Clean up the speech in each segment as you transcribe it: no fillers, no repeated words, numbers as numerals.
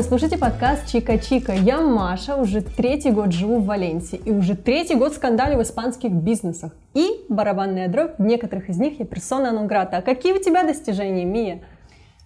Вы слушаете подкаст «Чика-чика». Я Маша, уже третий год живу в Валенсии и уже третий год скандалю в испанских бизнесах. И барабанная дробь, в некоторых из них я персона нон грата. А какие у тебя достижения, Мия?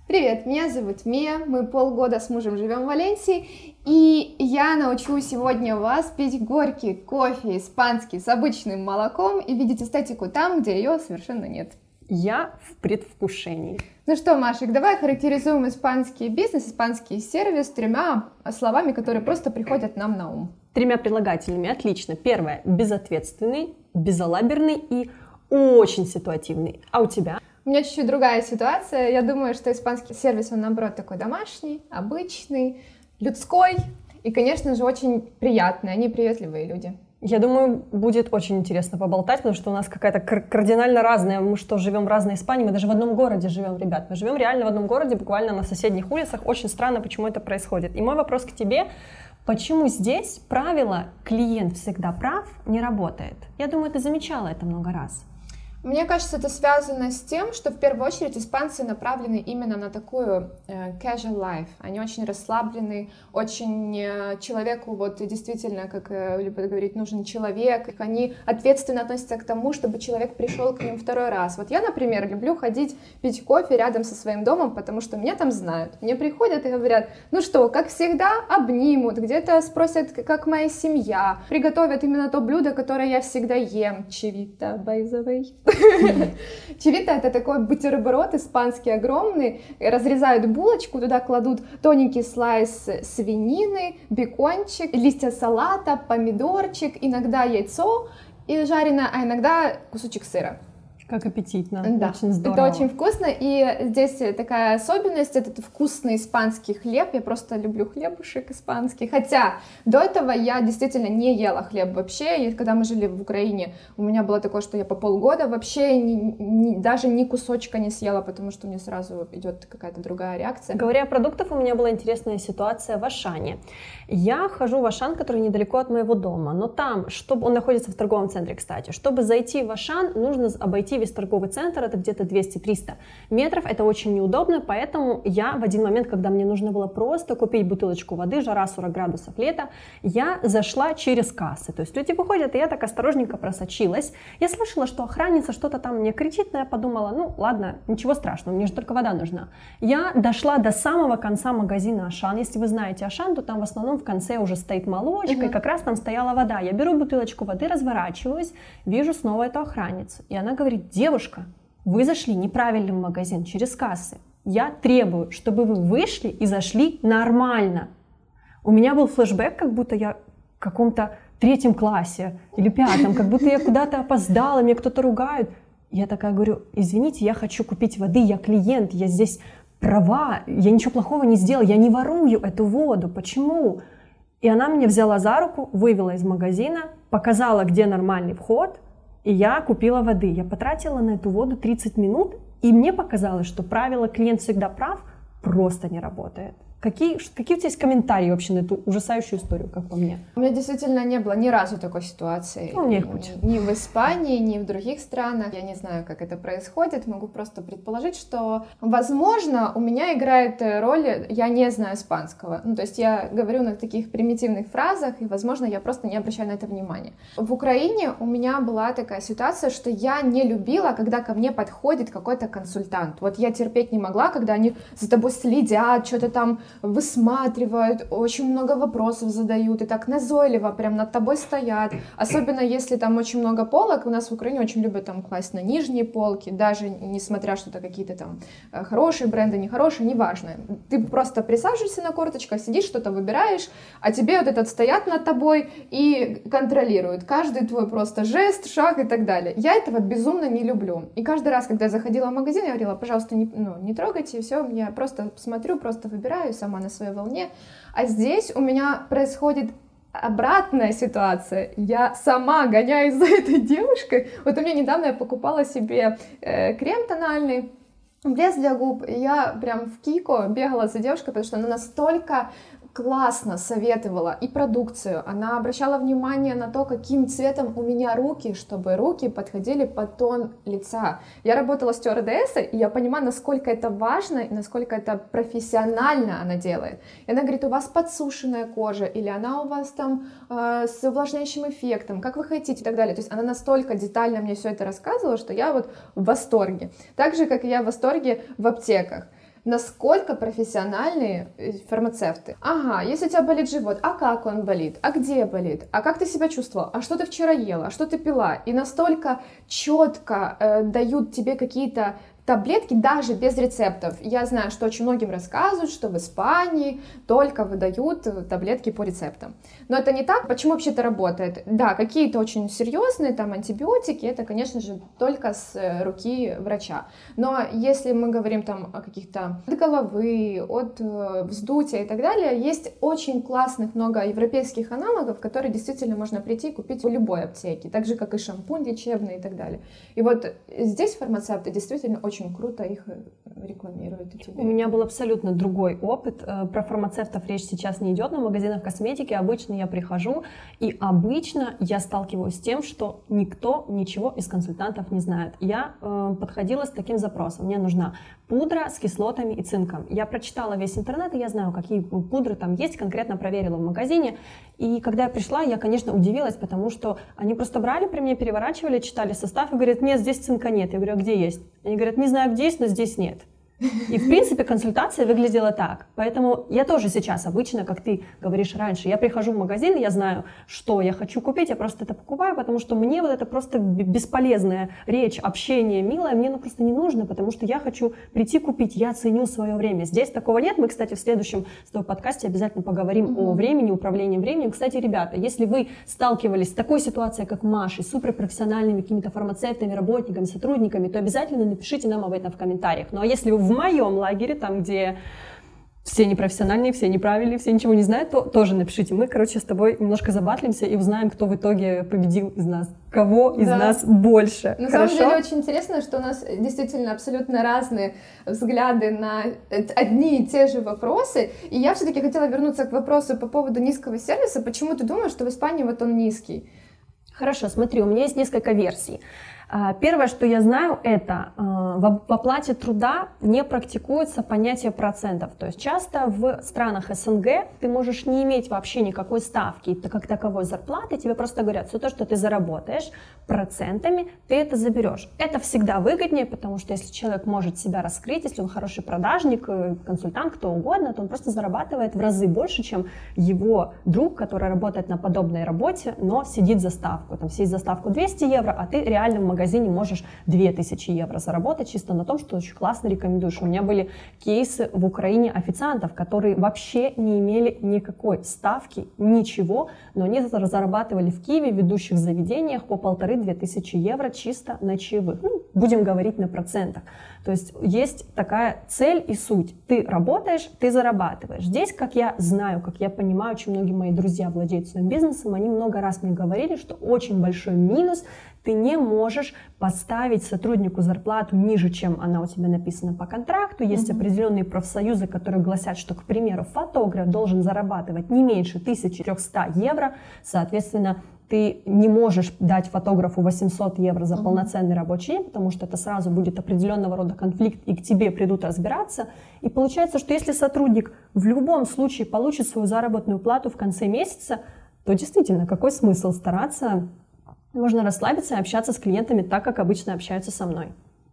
Привет, меня зовут Мия, мы полгода с мужем живем в Валенсии, и я научу сегодня вас пить горький кофе испанский с обычным молоком и видеть эстетику там, где ее совершенно нет. Я в предвкушении. Ну что, Машик, давай характеризуем испанский бизнес, испанский сервис тремя словами, которые просто приходят нам на ум. Тремя прилагательными, отлично. Первое – безответственный, безалаберный и очень ситуативный. А у тебя? У меня чуть-чуть другая ситуация. Я думаю, что испанский сервис, он, наоборот, такой домашний, обычный, людской и, конечно же, очень приятный. Они приветливые люди. Я думаю, будет очень интересно поболтать, потому что у нас какая-то кардинально разная, мы что, живем в разной Испании, мы даже в одном городе живем, ребят, мы живем реально в одном городе, буквально на соседних улицах, очень странно, почему это происходит. И мой вопрос к тебе, почему здесь правило «клиент всегда прав» не работает? Я думаю, ты замечала это много раз. Мне кажется, это связано с тем, что в первую очередь испанцы направлены именно на такую casual life. Они очень расслаблены, очень человеку, вот действительно, как любят говорить, нужен человек. Они ответственно относятся к тому, чтобы человек пришел к ним второй раз. Вот я, например, люблю ходить пить кофе рядом со своим домом, потому что меня там знают. Мне приходят и говорят, ну что, как всегда, обнимут, где-то спросят, как моя семья. Приготовят именно то блюдо, которое я всегда ем. Чевита, by the way. Чевита — это такой бутерброд испанский огромный, разрезают булочку, туда кладут тоненький слайс свинины, бекончик, листья салата, помидорчик, иногда яйцо и жареное, а иногда кусочек сыра. Как аппетитно, да. Очень здорово. Это очень вкусно, и здесь такая особенность, это вкусный испанский хлеб, я просто люблю хлебушек испанский, хотя до этого я действительно не ела хлеб вообще, и когда мы жили в Украине, у меня было такое, что я по полгода вообще даже ни кусочка не съела, потому что мне сразу идет какая-то другая реакция. Говоря о продуктах, у меня была интересная ситуация в Ашане. Я хожу в Ашан, который недалеко от моего дома, но там, чтобы он находится в торговом центре, кстати, чтобы зайти в Ашан, нужно обойти весь торговый центр, это где-то 200-300 метров, это очень неудобно, поэтому я в один момент, когда мне нужно было просто купить бутылочку воды, жара 40 градусов лета, я зашла через кассы, то есть люди выходят, и я так осторожненько просочилась, я слышала, что охранница что-то там мне кричит, но я подумала, ну ладно, ничего страшного, мне же только вода нужна. Я дошла до самого конца магазина Ашан, если вы знаете Ашан, то там в основном в конце уже стоит молочка, и как раз там стояла вода, я беру бутылочку воды, разворачиваюсь, вижу снова эту охранницу, и она говорит, девушка, вы зашли неправильно в магазин через кассы. Я требую, чтобы вы вышли и зашли нормально. У меня был флешбэк, как будто я в каком-то третьем классе или пятом, как будто я куда-то опоздала, меня кто-то ругает. Я такая говорю, извините, я хочу купить воды, я клиент, я здесь права, я ничего плохого не сделала, я не ворую эту воду, почему? И она меня взяла за руку, вывела из магазина, показала, где нормальный вход. И я купила воды, я потратила на эту воду 30 минут, и мне показалось, что правило «клиент всегда прав» просто не работает. Какие у тебя есть комментарии вообще на эту ужасающую историю, как по мне? У меня действительно не было ни разу такой ситуации. Ну, ни в Испании, ни в других странах. Я не знаю, как это происходит. Могу просто предположить, что, возможно, у меня играет роль «я не знаю испанского». Ну, то есть я говорю на таких примитивных фразах, и, возможно, я просто не обращаю на это внимания. В Украине у меня была такая ситуация, что я не любила, когда ко мне подходит какой-то консультант. Вот я терпеть не могла, когда они за тобой следят, что-то там высматривают, очень много вопросов задают, и так назойливо прям над тобой стоят, особенно если там очень много полок, у нас в Украине очень любят там класть на нижние полки, даже несмотря, что это какие-то там хорошие бренды, нехорошие, неважно, ты просто присаживаешься на корточках, сидишь, что-то выбираешь, а тебе вот этот стоят над тобой и контролируют каждый твой просто жест, шаг и так далее. Я этого безумно не люблю, и каждый раз, когда я заходила в магазин, я говорила, пожалуйста, не трогайте, и все, я просто смотрю, просто выбираю, сама на своей волне, а здесь у меня происходит обратная ситуация, я сама гоняюсь за этой девушкой, вот у меня недавно я покупала себе крем тональный, блеск для губ, и я прям в Кико бегала за девушкой, потому что она настолько классно советовала и продукцию, она обращала внимание на то, каким цветом у меня руки, чтобы руки подходили под тон лица. Я работала стюардессой, и я понимаю, насколько это важно и насколько это профессионально она делает. И она говорит, у вас подсушенная кожа, или она у вас там с увлажняющим эффектом, как вы хотите и так далее. То есть она настолько детально мне все это рассказывала, что я вот в восторге. Так же, как и я в восторге в аптеках. Насколько профессиональные фармацевты. Ага, если у тебя болит живот, а как он болит, а где болит, а как ты себя чувствовал, а что ты вчера ела, а что ты пила. И настолько четко дают тебе какие-то таблетки даже без рецептов. Я знаю, что очень многим рассказывают, что в Испании только выдают таблетки по рецептам. Но это не так. Почему вообще это работает? Да, какие-то очень серьезные там антибиотики, это, конечно же, только с руки врача. Но если мы говорим там о каких-то от головы, от вздутия и так далее, есть очень классных много европейских аналогов, которые действительно можно прийти и купить в любой аптеке, так же, как и шампунь лечебный и так далее. И вот здесь фармацевты действительно очень круто их рекламируют. У меня был абсолютно другой опыт. Про фармацевтов речь сейчас не идет, но в магазинах косметики обычно я прихожу, и обычно я сталкиваюсь с тем, что никто ничего из консультантов не знает. Я подходила с таким запросом. Мне нужна пудра с кислотами и цинком. Я прочитала весь интернет, и я знаю, какие пудры там есть, конкретно проверила в магазине. И когда я пришла, я, конечно, удивилась, потому что они просто брали при мне, переворачивали, читали состав и говорят, нет, здесь цинка нет. Я говорю, а где есть? Они говорят, не знаю, где есть, но здесь нет. И, в принципе, консультация выглядела так. Поэтому я тоже сейчас обычно, как ты говоришь раньше, я прихожу в магазин, я знаю, что я хочу купить, я просто это покупаю, потому что мне вот это просто бесполезная речь, общение милое, мне просто не нужно, потому что я хочу прийти купить, я ценю свое время. Здесь такого нет. Мы, кстати, в следующем с тобой подкасте обязательно поговорим о времени, управлении временем. Кстати, ребята, если вы сталкивались с такой ситуацией, как Маша, с суперпрофессиональными какими-то фармацевтами, работниками, сотрудниками, то обязательно напишите нам об этом в комментариях. Ну а если вы в моем лагере, там, где все непрофессиональные, все неправильные, все ничего не знают, то тоже напишите. Мы, короче, с тобой немножко забатлимся и узнаем, кто в итоге победил из нас. Кого из нас больше. На самом деле очень интересно, что у нас действительно абсолютно разные взгляды на одни и те же вопросы. И я все-таки хотела вернуться к вопросу по поводу низкого сервиса. Почему ты думаешь, что в Испании вот он низкий? Хорошо, смотри, у меня есть несколько версий. Первое, что я знаю, это в оплате труда не практикуется понятие процентов. То есть часто в странах СНГ ты можешь не иметь вообще никакой ставки, как таковой зарплаты, тебе просто говорят, все то, что ты заработаешь процентами, ты это заберешь. Это всегда выгоднее, потому что если человек может себя раскрыть, если он хороший продажник, консультант, кто угодно, то он просто зарабатывает в разы больше, чем его друг, который работает на подобной работе, но сидит за ставку. Там сидит за ставку 200 евро, а ты реально в магазине можешь 2000 евро заработать чисто на том, что очень классно рекомендуешь. У меня были кейсы в Украине официантов, которые вообще не имели никакой ставки, ничего, но они зарабатывали в Киеве, в ведущих заведениях по 1500-2000 евро чисто ночевых. Ну, будем говорить на процентах. То есть есть такая цель и суть. Ты работаешь, ты зарабатываешь. Здесь, как я знаю, как я понимаю, очень многие мои друзья владеют своим бизнесом, они много раз мне говорили, что очень большой минус – ты не можешь поставить сотруднику зарплату ниже, чем она у тебя написана по контракту. Есть определенные профсоюзы, которые гласят, что, к примеру, фотограф должен зарабатывать не меньше 1300 евро. Соответственно, ты не можешь дать фотографу 800 евро за полноценный рабочий день, потому что это сразу будет определенного рода конфликт, и к тебе придут разбираться. И получается, что если сотрудник в любом случае получит свою заработную плату в конце месяца, то действительно, какой смысл стараться? Можно расслабиться и общаться с клиентами так, как обычно общаются со мной.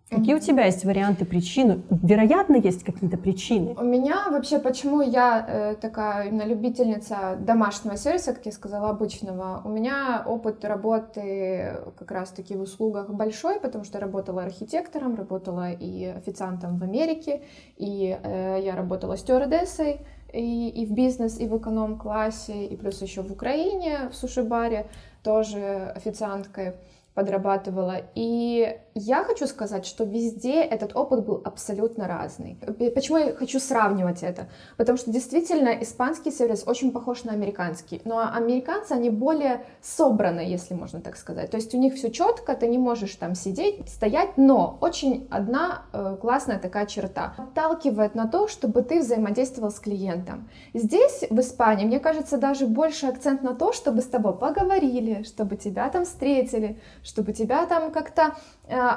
Какие у тебя есть варианты, причины? Вероятно, есть какие-то причины. У меня вообще, почему я такая именно любительница домашнего сервиса, как я сказала, обычного. У меня опыт работы как раз-таки в услугах большой, потому что я работала архитектором, работала и официантом в Америке, и я работала стюардессой. И в бизнес, и в эконом-классе, и плюс еще в Украине, в суши-баре, тоже официанткой подрабатывала. И я хочу сказать, что везде этот опыт был абсолютно разный. Почему я хочу сравнивать это? Потому что действительно испанский сервис очень похож на американский, но американцы, они более собраны, если можно так сказать. То есть у них все четко, ты не можешь там сидеть, стоять, но очень одна классная такая черта. Отталкивает на то, чтобы ты взаимодействовал с клиентом. Здесь, в Испании, мне кажется, даже больше акцент на то, чтобы с тобой поговорили, чтобы тебя там встретили, чтобы тебя там как-то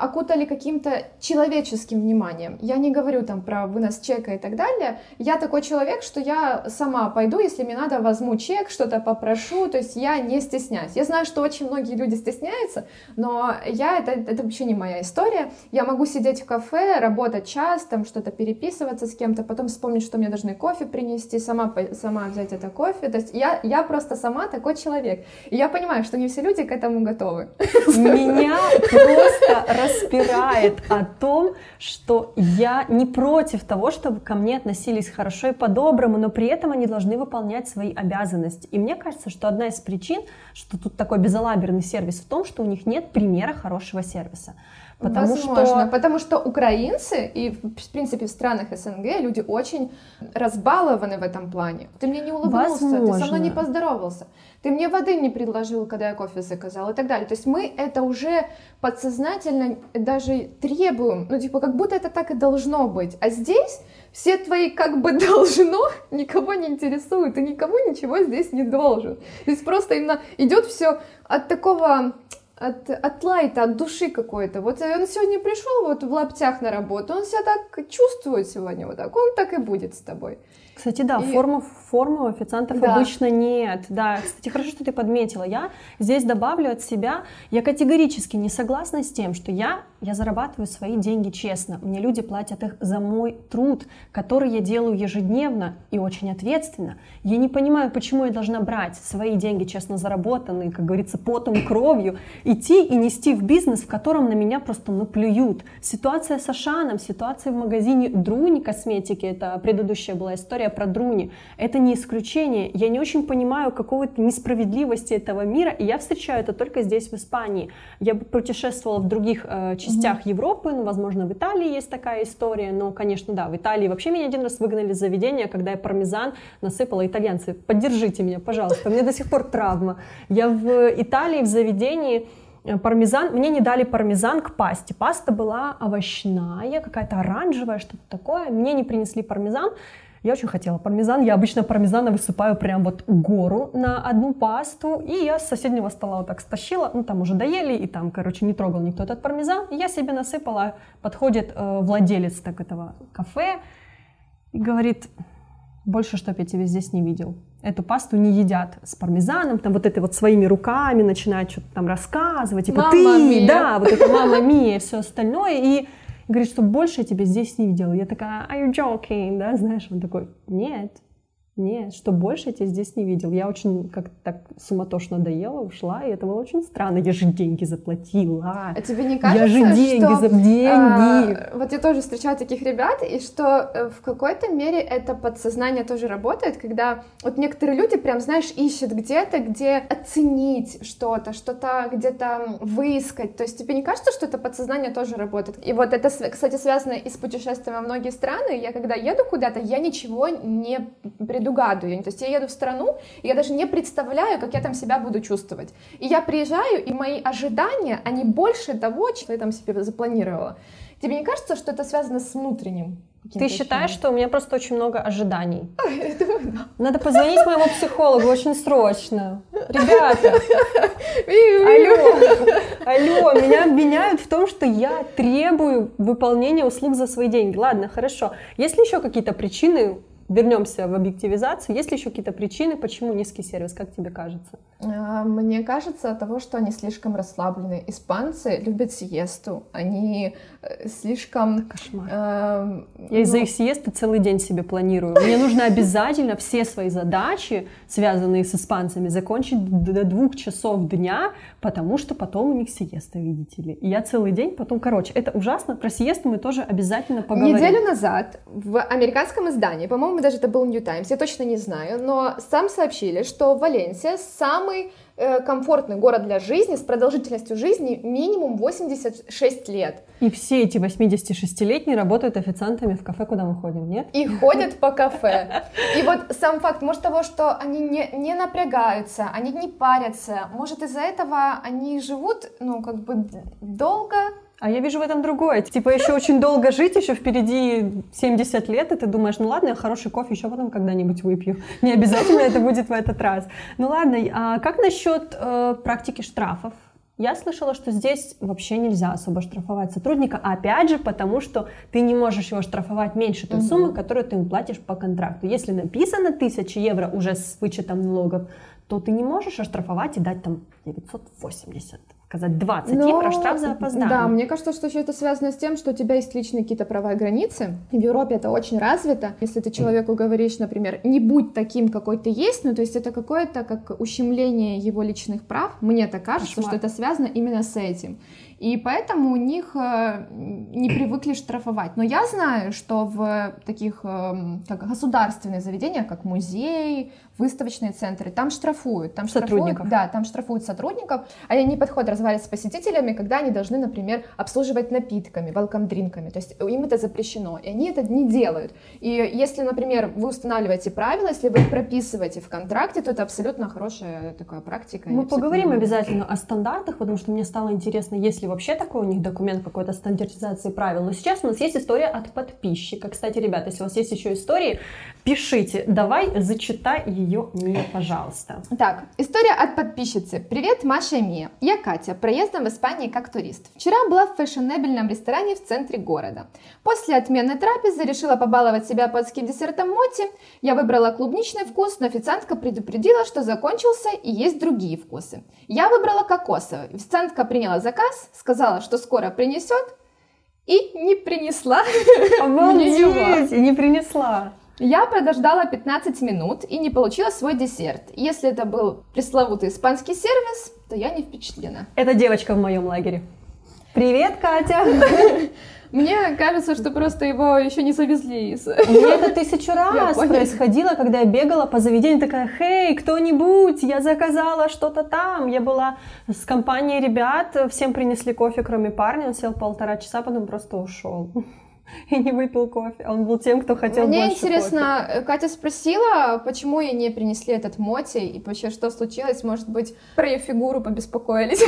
окутали каким-то человеческим вниманием. Я не говорю там про вынос чека и так далее. Я такой человек, что я сама пойду, если мне надо, возьму чек, что-то попрошу, то есть я не стесняюсь. Я знаю, что очень многие люди стесняются, но я, это вообще не моя история. Я могу сидеть в кафе, работать час, там что-то переписываться с кем-то, потом вспомнить, что мне должны кофе принести, сама взять это кофе. То есть я просто сама такой человек. И я понимаю, что не все люди к этому готовы. Меня просто распирает о том, что я не против того, чтобы ко мне относились хорошо и по-доброму, но при этом они должны выполнять свои обязанности. И мне кажется, что одна из причин, что тут такой безалаберный сервис, в том, что у них нет примера хорошего сервиса. Потому что украинцы и, в принципе, в странах СНГ люди очень разбалованы в этом плане. Ты мне не улыбнулся, возможно, ты со мной не поздоровался, ты мне воды не предложил, когда я кофе заказал и так далее. То есть мы это уже подсознательно даже требуем, ну типа как будто это так и должно быть. А здесь все твои как бы должно никого не интересует, и никому ничего здесь не должен. То есть просто именно идет все от такого... От лайта, от души какой-то. Вот он сегодня пришел вот в лаптях на работу, он себя так чувствует сегодня, вот так, он так и будет с тобой. Кстати, да, формы у официантов обычно нет. Да, кстати, хорошо, что ты подметила. Я здесь добавлю от себя, я категорически не согласна с тем, что я зарабатываю свои деньги честно. Мне люди платят их за мой труд, который я делаю ежедневно и очень ответственно. Я не понимаю, почему я должна брать свои деньги, честно заработанные, как говорится, потом, кровью, идти и нести в бизнес, в котором на меня просто наплюют. Ситуация с Ашаном, ситуация в магазине Druni косметики, это предыдущая была история про Druni, это не исключение. Я не очень понимаю какой-то несправедливости этого мира, и я встречаю это только здесь, в Испании. Я путешествовала в других частях Европы, ну, возможно, в Италии есть такая история, но, конечно, да, в Италии вообще меня один раз выгнали из заведения, когда я пармезан насыпала. Итальянцы, поддержите меня, пожалуйста, мне до сих пор травма. Я в Италии в заведении пармезан, мне не дали пармезан к пасте. Паста была овощная, какая-то оранжевая, что-то такое. Мне не принесли пармезан. Я очень хотела пармезан. Я обычно пармезана высыпаю прям вот гору на одну пасту. И я с соседнего стола вот так стащила. Ну, там уже доели, и там, короче, не трогал никто этот пармезан. Я себе насыпала. Подходит владелец так этого кафе и говорит: больше, чтоб я тебя здесь не видел. Эту пасту не едят с пармезаном, там вот это вот своими руками начинают что-то там рассказывать. Типа, мама ты, Мия. Да, вот это мама Мия и все остальное. И говорит, что больше я тебя здесь не видела. Я такая, are you joking, да, знаешь, он такой, нет, что больше я тебя здесь не видел. Я очень как-то так суматошно доела, ушла, и это было очень странно. Я же деньги заплатила. А тебе не кажется, вот я тоже встречаю таких ребят, и что в какой-то мере это подсознание тоже работает, когда вот некоторые люди прям, знаешь, ищут где-то, где оценить что-то где-то выискать. То есть тебе не кажется, что это подсознание тоже работает? И вот это, кстати, связано и с путешествием во многие страны. Я когда еду куда-то, я ничего не предугадываю. То есть я еду в страну, и я даже не представляю, как я там себя буду чувствовать. И я приезжаю, и мои ожидания, они больше того, что я там себе запланировала. Тебе не кажется, что это связано с внутренним? Ты считаешь, что у меня просто очень много ожиданий? Надо позвонить моему психологу очень срочно. Ребята, алло, меня обвиняют в том, что я требую выполнения услуг за свои деньги. Ладно, хорошо. Есть ли еще какие-то причины? Вернемся в объективизацию. Есть ли еще какие-то причины, почему низкий сервис, как тебе кажется? Мне кажется, от того, что они слишком расслаблены. Испанцы любят сиесту, они слишком... Кошмар. Я из-за их сиесты целый день себе планирую. Мне нужно обязательно все свои задачи, связанные с испанцами, закончить до 2 часов дня, потому что потом у них сиеста, видите ли. И я целый день потом... Короче, это ужасно. Про сиесту мы тоже обязательно поговорим. Неделю назад в американском издании, по-моему, по-моему, даже это был New Times, я точно не знаю, но сам сообщили, что Валенсия самый комфортный город для жизни с продолжительностью жизни минимум 86 лет. И все эти 86-летние работают официантами в кафе, куда мы ходим, нет? И ходят по кафе. И вот сам факт, может, того, что они не напрягаются, они не парятся, может, из-за этого они живут, ну, как бы долго. А я вижу в этом другое. Типа еще очень долго жить, еще впереди 70 лет, и ты думаешь, ну ладно, я хороший кофе еще потом когда-нибудь выпью. Не обязательно это будет в этот раз. Ну ладно, а как насчет практики штрафов? Я слышала, что здесь вообще нельзя особо штрафовать сотрудника, опять же, потому что ты не можешь его штрафовать меньше той суммы, которую ты им платишь по контракту. Если написано 1000 евро уже с вычетом налогов, то ты не можешь оштрафовать и дать там 980. 20 евро штраф за опоздание. Да, мне кажется, что еще это связано с тем, что у тебя есть личные какие-то права и границы. В Европе это очень развито. Если ты человеку говоришь, например, не будь таким, какой ты есть, ну то есть это какое-то как ущемление его личных прав, мне так кажется, что это связано именно с этим. И поэтому у них не привыкли штрафовать. Но я знаю, что в таких как государственных заведениях, как музеи, выставочные центры, там штрафуют. Там сотрудников. Там штрафуют сотрудников. Они не подходят разговаривать с посетителями, когда они должны, например, обслуживать напитками, welcome-дринками. То есть им это запрещено, и они это не делают. И если, например, вы устанавливаете правила, если вы их прописываете в контракте, то это абсолютно хорошая такая практика. Мы поговорим обязательно о стандартах, потому что мне стало интересно, есть ли вообще такой у них документ какой-то стандартизации правил. Но сейчас у нас есть история от подписчика. Кстати, ребята, если у вас есть еще истории, пишите. Давай, зачитай ее мне, пожалуйста. Так, история от подписчицы. Привет, Маша и Мия. Я Катя, проездом в Испании как турист. Вчера была в фешенебельном ресторане в центре города. После отменной трапезы решила побаловать себя польским десертом моти. Я выбрала клубничный вкус, но официантка предупредила, что закончился и есть другие вкусы. Я выбрала кокосовый. Официантка приняла заказ, сказала, что скоро принесет, и не принесла. Обалдеть, не принесла. Я подождала 15 минут и не получила свой десерт. Если это был пресловутый испанский сервис, то я не впечатлена. Это девочка в моем лагере. Привет, Катя! Мне кажется, что просто его еще не завезли. Мне это 1000 раз происходило, когда я бегала по заведению, такая, хей, кто-нибудь, я заказала что-то там. Я была с компанией ребят, всем принесли кофе, кроме парня, он сел 1,5 часа, потом просто ушел. И не выпил кофе. Он был тем, кто хотел больше кофе. Мне интересно, Катя спросила, почему ей не принесли этот моти, и вообще, что случилось, может быть, про ее фигуру побеспокоились.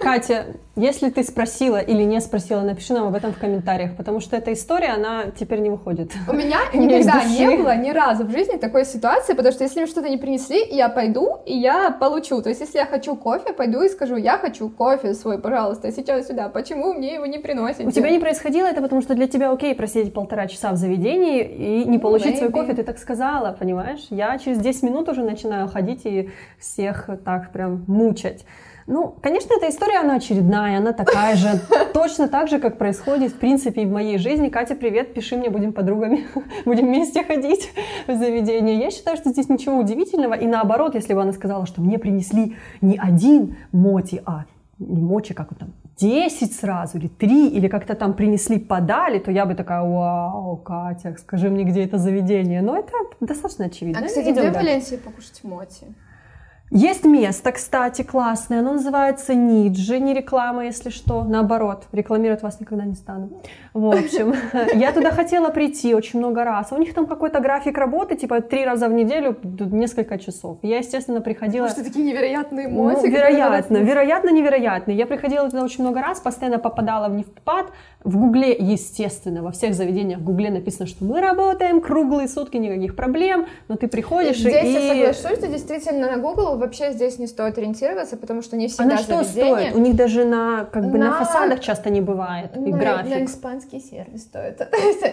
Катя, если ты спросила или не спросила, напиши нам об этом в комментариях, потому что эта история, она теперь не выходит. У меня никогда не было ни разу в жизни такой ситуации, потому что если мне что-то не принесли, я пойду и я получу. То есть, если я хочу кофе, пойду и скажу, я хочу кофе свой, пожалуйста, сейчас сюда. Почему мне его не приносите? У тебя не происходило это, потому что для тебя окей просидеть 1,5 часа в заведении и не получить свой кофе, ты так сказала, понимаешь? Я через 10 минут уже начинаю ходить и всех так прям мучать. Ну, конечно, эта история, она очередная, она такая же, точно так же, как происходит, в принципе, и в моей жизни. Катя, привет, пиши мне, будем подругами, будем вместе ходить в заведение. Я считаю, что здесь ничего удивительного, и наоборот, если бы она сказала, что мне принесли не один моти, а не мочи, как он там, 10 сразу, или 3, или как-то там принесли, подали, то я бы такая, вау, Катя, скажи мне, где это заведение. Но это достаточно очевидно. А, кстати, где в Валенсии покушать моти? Есть место, кстати, классное, оно называется Нижи, не реклама, если что, наоборот, рекламировать вас никогда не стану. В общем, я туда хотела прийти очень много раз, у них там какой-то график работы, типа 3 раза в неделю, несколько часов. Я, естественно, приходила... Потому что такие невероятные моти. Вероятно, невероятные. Я приходила туда очень много раз, постоянно попадала в невпад. В Гугле, естественно, во всех заведениях в Гугле написано, что мы работаем круглые сутки, никаких проблем, но ты приходишь и... Здесь я соглашусь, что действительно на Гугл вообще здесь не стоит ориентироваться, потому что не всегда стоит? У них даже на фасадах часто не бывает и график. На испанский сервис стоит.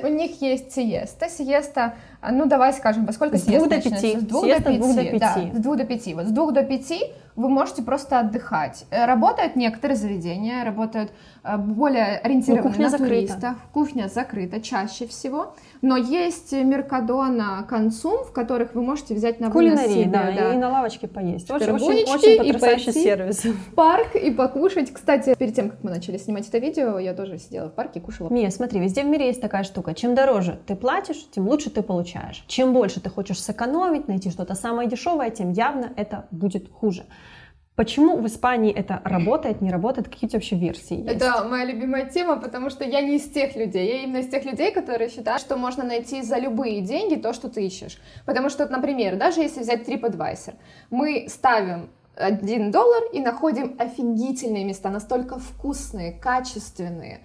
У них есть сиеста, ну давай скажем, поскольку сиеста начинается? С 2 до 5. С 2 до 5. Вот с 2 до 5 вы можете просто отдыхать. Работают некоторые заведения, работают более ориентированные на туристов. Кухня закрыта чаще всего. Но есть Mercadona, Consum, в которых вы можете взять на выносимое. Да, и на лавочке поесть. Очень потрясающий сервис. В парк и покушать. Кстати, перед тем, как мы начали снимать это видео, я тоже сидела в парке и кушала. Мия, смотри, везде в мире есть такая штука. Чем дороже ты платишь, тем лучше ты получаешь. Чем больше ты хочешь сэкономить, найти что-то самое дешевое, тем явно это будет хуже. Почему в Испании это работает, не работает, какие-то вообще версии есть? Это моя любимая тема, потому что я не из тех людей. Я именно из тех людей, которые считают, что можно найти за любые деньги то, что ты ищешь. Потому что, например, даже если взять TripAdvisor, мы ставим $1 и находим офигительные места, настолько вкусные, качественные,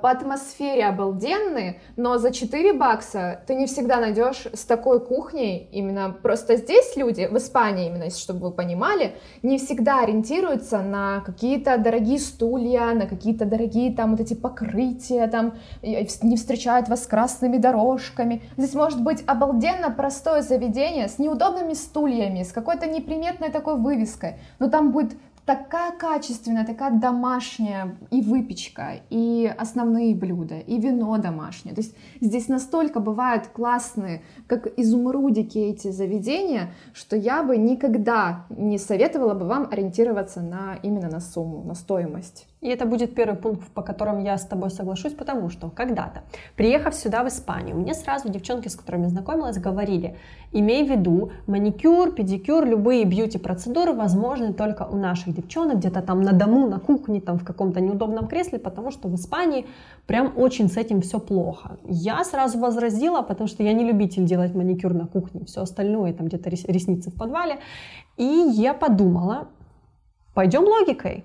по атмосфере обалденные, но за $4 ты не всегда найдешь с такой кухней, именно просто здесь люди, в Испании именно, чтобы вы понимали, не всегда ориентируются на какие-то дорогие стулья, на какие-то дорогие там вот эти покрытия, там не встречают вас с красными дорожками. Здесь может быть обалденно простое заведение с неудобными стульями, с какой-то неприметной такой вывеской, но там будет такая качественная, такая домашняя и выпечка, и основные блюда, и вино домашнее. То есть здесь настолько бывают классные, как изумрудики, эти заведения, что я бы никогда не советовала бы вам ориентироваться на, именно на сумму, на стоимость. И это будет первый пункт, по которому я с тобой соглашусь, потому что когда-то, приехав сюда, в Испанию, мне сразу девчонки, с которыми знакомилась, говорили: имей в виду, маникюр, педикюр, любые бьюти-процедуры возможны только у наших девчонок, где-то там на дому, на кухне, там в каком-то неудобном кресле, потому что в Испании прям очень с этим все плохо. Я сразу возразила, потому что я не любитель делать маникюр на кухне, все остальное, там где-то ресницы в подвале. И я подумала, пойдем логикой.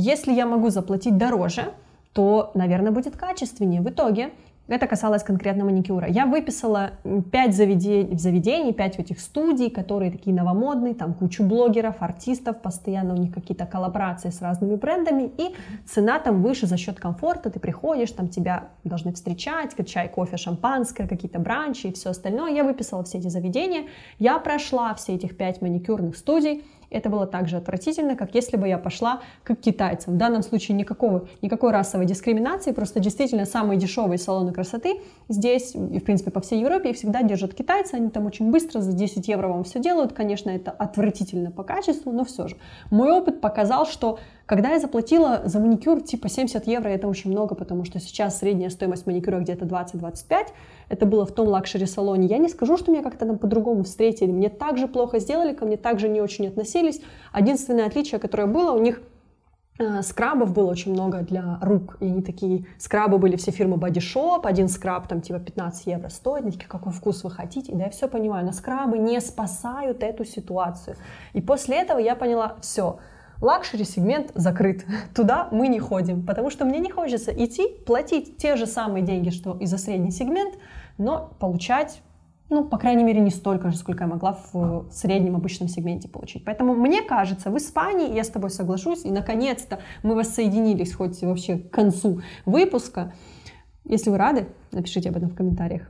Если я могу заплатить дороже, то, наверное, будет качественнее. В итоге, это касалось конкретно маникюра. Я выписала 5 заведений, 5 этих студий, которые такие новомодные, там кучу блогеров, артистов, постоянно у них какие-то коллаборации с разными брендами, и цена там выше за счет комфорта. Ты приходишь, там тебя должны встречать, чай, кофе, шампанское, какие-то бранчи и все остальное. Я выписала все эти заведения, я прошла все этих 5 маникюрных студий. Это было так же отвратительно, как если бы я пошла к китайцам. В данном случае никакой расовой дискриминации, просто действительно самые дешевые салоны красоты здесь, и в принципе по всей Европе, их всегда держат китайцы, они там очень быстро, за €10 вам все делают, конечно, это отвратительно по качеству, но все же. Мой опыт показал, что когда я заплатила за маникюр типа €70, это очень много, потому что сейчас средняя стоимость маникюра где-то 20-25, это было в том лакшери-салоне, я не скажу, что меня как-то там по-другому встретили, мне так же плохо сделали, ко мне так же не очень относились. Единственное отличие, которое было, у них скрабов было очень много для рук, и не такие скрабы были все фирмы Body Shop, один скраб там типа €15 стоит, они такие, какой вкус вы хотите, да, я все понимаю, но скрабы не спасают эту ситуацию. И после этого я поняла, все, лакшери-сегмент закрыт, туда мы не ходим, потому что мне не хочется идти, платить те же самые деньги, что и за средний сегмент, но получать... ну, по крайней мере, не столько же, сколько я могла в среднем обычном сегменте получить. Поэтому, мне кажется, в Испании, я с тобой соглашусь, и, наконец-то, мы воссоединились хоть вообще к концу выпуска. Если вы рады, напишите об этом в комментариях,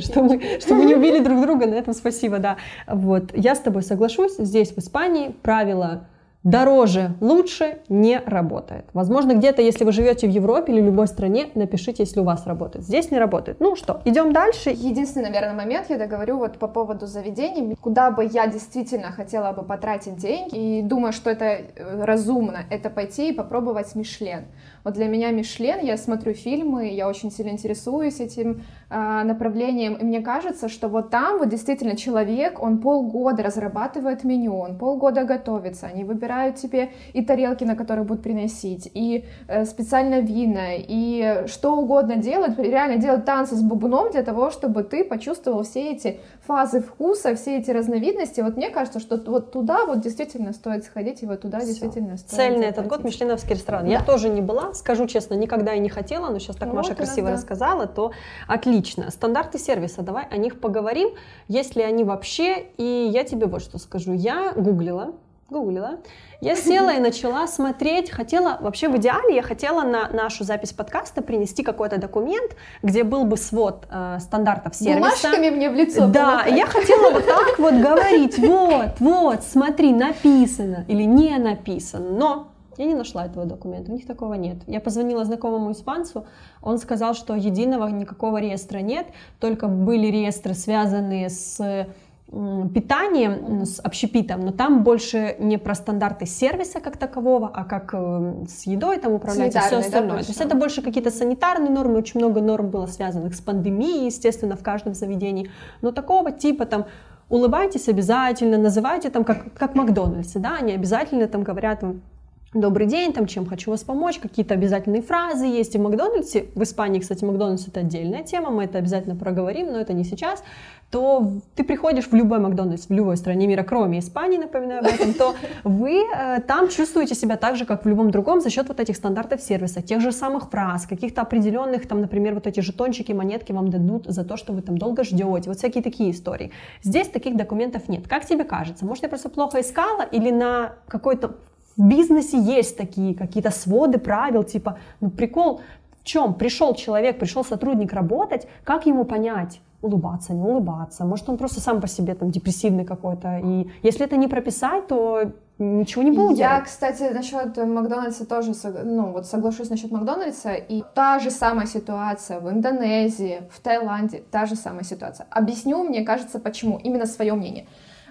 чтобы не убили друг друга, на этом спасибо, да. Вот, я с тобой соглашусь, здесь, в Испании, правило «дороже, лучше» не работает. Возможно, где-то, если вы живете в Европе или в любой стране, напишите, если у вас работает. Здесь не работает. Ну что, идем дальше. Единственный, наверное, момент, я договорю вот по поводу заведений, куда бы я действительно хотела бы потратить деньги, и думаю, что это разумно, это пойти и попробовать Мишлен. Вот для меня Мишлен, я смотрю фильмы, я очень сильно интересуюсь этим направлением, и мне кажется, что вот там вот действительно человек, он полгода разрабатывает меню, он полгода готовится, они выбирают тебе и тарелки, на которые будут приносить, и специально вина, и что угодно делают, реально делают танцы с бубном для того, чтобы ты почувствовал все эти фазы вкуса, все эти разновидности. Вот мне кажется, что вот туда вот действительно стоит сходить, и вот туда все. Действительно стоит. Цельный этот год мишленовский ресторан. Да. Я тоже не была, скажу честно, никогда и не хотела, но сейчас так вот Маша красиво рассказала, то отлично. Стандарты сервиса, давай о них поговорим, если они вообще, и я тебе вот что скажу. Я гуглила гуглила, я села и начала смотреть, хотела, вообще в идеале я хотела на нашу запись подкаста принести какой-то документ, где был бы свод стандартов сервиса. Бумажками мне в лицо. Да, я хотела вот так вот говорить, вот, смотри, написано или не написано, но... Я не нашла этого документа, у них такого нет. Я позвонила знакомому испанцу, он сказал, что единого никакого реестра нет, только были реестры, связанные с питанием, с общепитом, но там больше не про стандарты сервиса как такового, а как с едой там управлять и все остальное. Да, то есть это больше какие-то санитарные нормы, очень много норм было связанных с пандемией, естественно, в каждом заведении, но такого типа там... Улыбайтесь обязательно, называйте там как Макдональдс, да, они обязательно там говорят вам «Добрый день», там, «Чем хочу вас помочь», какие-то обязательные фразы есть и в Макдональдсе, в Испании, кстати, Макдональдс это отдельная тема, мы это обязательно проговорим, но это не сейчас, то ты приходишь в любой Макдональдс, в любой стране мира, кроме Испании, напоминаю об этом, то вы там чувствуете себя так же, как в любом другом, за счет вот этих стандартов сервиса, тех же самых фраз, каких-то определенных, там, например, вот эти жетончики, монетки вам дадут за то, что вы там долго ждете, вот всякие такие истории. Здесь таких документов нет. Как тебе кажется? Может, я просто плохо искала или на какой-то... В бизнесе есть такие какие-то своды правил, типа, ну прикол в чем? Пришел человек, пришел сотрудник работать, как ему понять, улыбаться, не улыбаться? Может, он просто сам по себе там депрессивный какой-то, и если это не прописать, то ничего не будет. Я, кстати, насчет Макдональдса тоже, ну вот соглашусь насчет Макдональдса, и та же самая ситуация в Индонезии, в Таиланде, та же самая ситуация. Объясню, мне кажется, почему, именно свое мнение.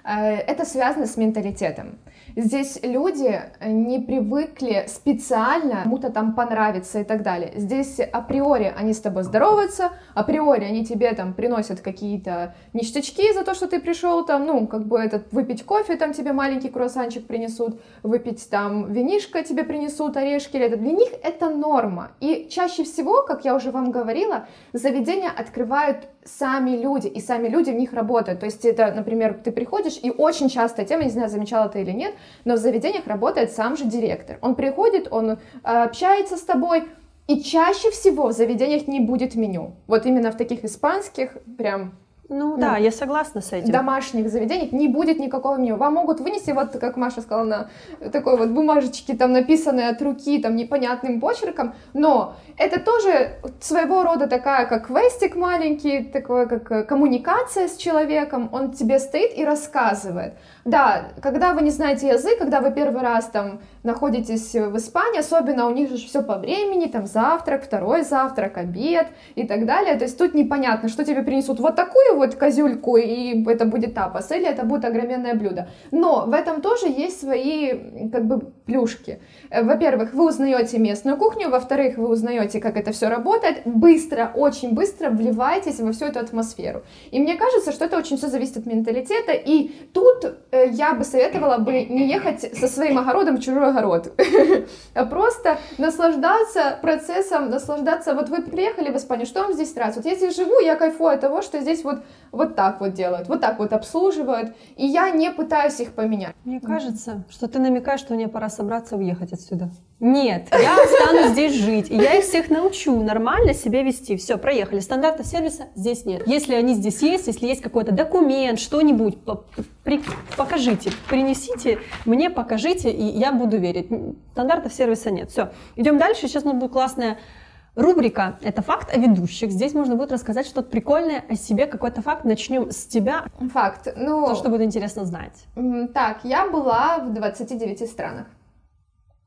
Это связано с менталитетом. Здесь люди не привыкли специально кому-то там понравиться и так далее. Здесь априори они с тобой здороваются, априори они тебе там приносят какие-то ништячки за то, что ты пришел там, ну, как бы этот, выпить кофе, там тебе маленький круассанчик принесут, выпить там винишко тебе принесут, орешки, или это. Для них это норма. И чаще всего, как я уже вам говорила, заведения открывают сами люди, и сами люди в них работают. То есть это, например, ты приходишь, и очень частая тема, не знаю, замечала ты или нет, но в заведениях работает сам же директор. Он приходит, он общается с тобой, и чаще всего в заведениях не будет меню. Вот именно в таких испанских прям... Ну да, я согласна с этим. В домашних заведениях не будет никакого меню. Вам могут вынести, вот как Маша сказала, на такой вот бумажечке, там написанные от руки, там непонятным почерком, но это тоже своего рода такая, как квестик маленький, такое как коммуникация с человеком, он тебе стоит и рассказывает. Да, когда вы не знаете язык, когда вы первый раз там находитесь в Испании, особенно у них же все по времени, там завтрак, второй завтрак, обед и так далее, то есть тут непонятно, что тебе принесут, вот такую вот козюльку, и это будет тапас, или это будет огроменное блюдо. Но в этом тоже есть свои, как бы, плюшки. Во-первых, вы узнаете местную кухню, во-вторых, вы узнаете, как это все работает, быстро, очень быстро вливаетесь во всю эту атмосферу. И мне кажется, что это очень все зависит от менталитета, и тут я бы советовала бы не ехать со своим огородом в чужой огород, а просто наслаждаться процессом, наслаждаться, вот вы приехали в Испанию, что вам здесь нравится? Вот я здесь живу, я кайфую от того, что здесь вот так вот делают, вот так вот обслуживают, и я не пытаюсь их поменять. Мне кажется, что ты намекаешь, что мне пора собраться и уехать отсюда. Нет, я стану здесь жить, и я их всех научу нормально себя вести. Все, проехали. Стандартов сервиса здесь нет. Если они здесь есть, если есть какой-то документ, что-нибудь, покажите, принесите, мне покажите, и я буду верить. Стандартов сервиса нет. Все, идем дальше. Сейчас у нас будет классная рубрика «Это факт о ведущих». Здесь можно будет рассказать что-то прикольное о себе, какой-то факт. Начнем с тебя. Факт. Ну, то, что будет интересно знать. Так, я была в 29 странах.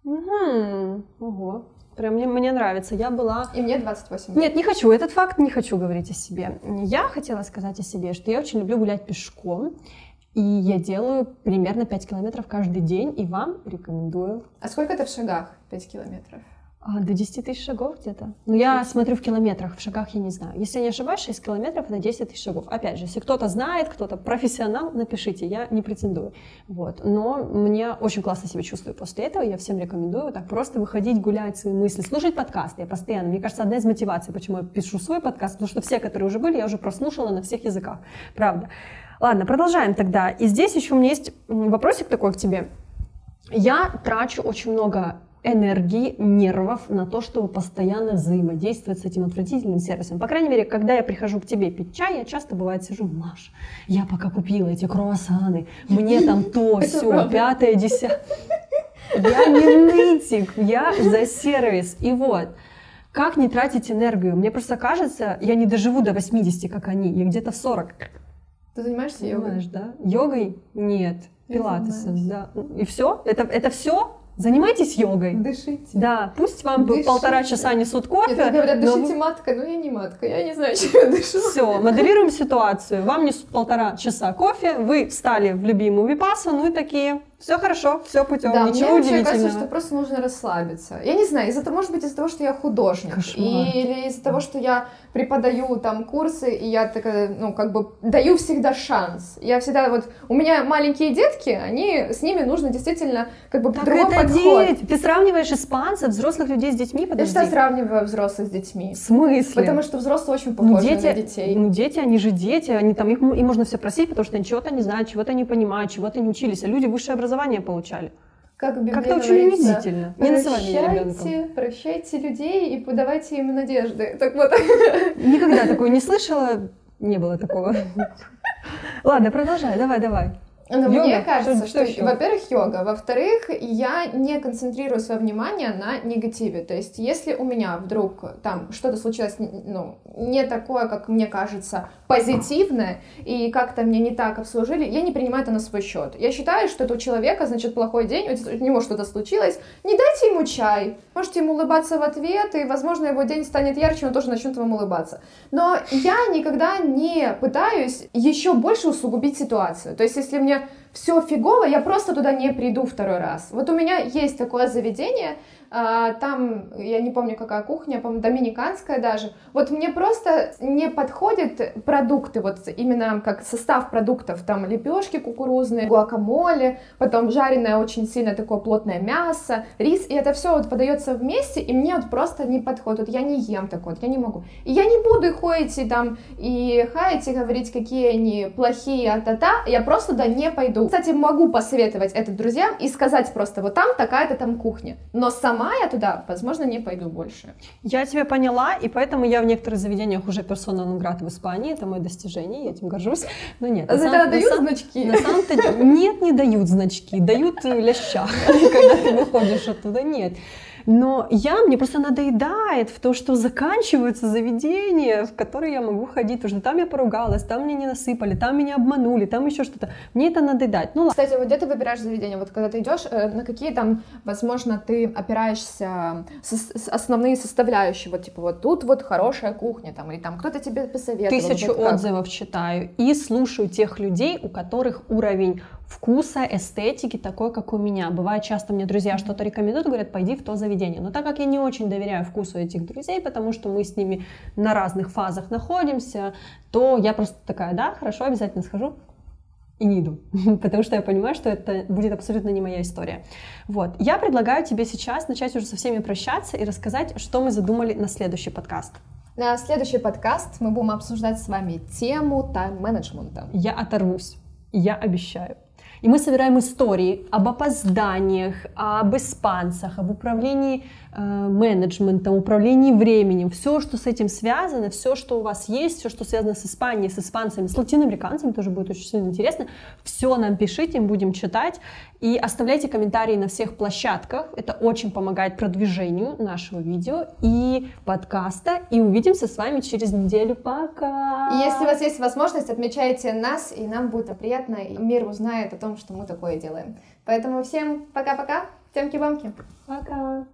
Угу. Ого. Прям мне нравится. Я была... И мне 28. Нет, не хочу. Этот факт не хочу говорить о себе. Я хотела сказать о себе, что я очень люблю гулять пешком. И я делаю примерно 5 километров каждый день. И вам рекомендую. А сколько это в шагах, 5 километров? До 10 тысяч шагов где-то. Но я смотрю в километрах, в шагах я не знаю. Если я не ошибаюсь, 6 километров это 10 тысяч шагов. Опять же, если кто-то знает, кто-то профессионал, напишите, я не претендую. Вот. Но мне очень классно себя чувствую после этого, я всем рекомендую так просто выходить, гулять, свои мысли, слушать подкасты. Я постоянно, мне кажется, одна из мотиваций, почему я пишу свой подкаст, потому что все, которые уже были, я уже прослушала на всех языках. Правда. Ладно, продолжаем тогда. И здесь еще у меня есть вопросик такой к тебе. Я трачу очень много энергии, нервов на то, чтобы постоянно взаимодействовать с этим отвратительным сервисом. По крайней мере, когда я прихожу к тебе пить чай, я часто, бывает, сижу: Маш, я пока купила эти круассаны, мне там то, сё, пятое, десятое. Я не нытик, я за сервис. И вот, как не тратить энергию? Мне просто кажется, я не доживу до 80, как они, я где-то в 40. Ты занимаешься йогой? Да? Йогой? Нет. Пилатесом, да. И все? Это все? Занимайтесь йогой. Дышите. Да, пусть вам дышите. 1,5 часа несут кофе. Нет, говорят, дышите маткой, но я не матка, я не знаю, чем я дышу. Все, моделируем ситуацию. Вам несут 1,5 часа кофе, вы встали в любимую випассану и такие: все хорошо, все путем, да, ничего удивительного. Мне кажется, что просто нужно расслабиться. Я не знаю, может быть, из-за того, что я художник. Кошмар. Или из-за того, что я преподаю там курсы, и я такая, даю всегда шанс. Я всегда у меня маленькие детки, с ними нужно действительно другой подход. Дети. Ты сравниваешь испанцев, взрослых людей с детьми? Подожди. Я всегда сравниваю взрослых с детьми. В смысле? Потому что взрослые очень похожи на детей. Дети, они же дети, они там, им можно все просить, потому что они чего-то не знают, чего-то не понимают, чего-то не учились, а люди высшее образование получали. Как в Библии как-то очень унизительно. Прощайте людей и подавайте им надежды. Так вот. Никогда такого не слышала, не было такого. Ладно, продолжай, давай. Мне кажется, что во-первых, йога. Во-вторых, я не концентрирую свое внимание на негативе. То есть, если у меня вдруг там что-то случилось, не такое, как мне кажется, позитивное, и как-то мне не так обслужили, я не принимаю это на свой счет. Я считаю, что это у человека, значит, плохой день, у него что-то случилось, не дайте ему чай, можете ему улыбаться в ответ, и, возможно, его день станет ярче, он тоже начнет вам улыбаться. Но я никогда не пытаюсь еще больше усугубить ситуацию. То есть, если мне все фигово, я просто туда не приду второй раз. У меня есть такое заведение, там, я не помню, какая кухня, по-моему, доминиканская даже. Мне просто не подходят продукты, именно как состав продуктов, там лепешки кукурузные, гуакамоле, потом жареное очень сильно такое плотное мясо, рис, и это все подается вместе, и мне просто не подходит. Я не ем такое, я не могу. И я не буду ходить и говорить, какие они плохие, я просто туда не пойду. Кстати, могу посоветовать это друзьям и сказать просто: там такая-то там кухня, но сама я туда, возможно, не пойду больше. Я тебя поняла, и поэтому я в некоторых заведениях уже персона нон грата в Испании, это мое достижение, я этим горжусь. Но нет. За это дают значки? На самом-то нет, не дают значки, дают ляща, когда ты выходишь оттуда, нет. Но мне просто надоедает в то, что заканчиваются заведения, в которые я могу ходить, потому что там я поругалась, там мне не насыпали, там меня обманули, там еще что-то. Мне это надоедает. Кстати, где ты выбираешь заведение? Когда ты идешь, на какие там, возможно, ты опираешься основные составляющие? Тут хорошая кухня, или там кто-то тебе посоветовал. 1000 отзывов читаю и слушаю тех людей, у которых уровень вкуса, эстетики такой, как у меня. Бывает, часто мне друзья что-то рекомендуют, говорят: пойди в то заведение. Но так как я не очень доверяю вкусу этих друзей, потому что мы с ними на разных фазах находимся, то я просто такая: да, хорошо, обязательно схожу. И не иду, потому что я понимаю, что это будет абсолютно не моя история. Я предлагаю тебе сейчас начать уже со всеми прощаться и рассказать, что мы задумали на следующий подкаст. На следующий подкаст мы будем обсуждать с вами тему тайм-менеджмента. Я оторвусь, я обещаю. И мы собираем истории об опозданиях, об испанцах, об управлении менеджментом, управлении временем. Все, что с этим связано, все, что у вас есть, все, что связано с Испанией, с испанцами, с латиноамериканцами, тоже будет очень сильно интересно. Все нам пишите, будем читать. И оставляйте комментарии на всех площадках. Это очень помогает продвижению нашего видео и подкаста. И увидимся с вами через неделю. Пока! Если у вас есть возможность, отмечайте нас, и нам будет приятно, и мир узнает о том, что мы такое делаем. Поэтому всем пока-пока, тёмки-бомки. Пока.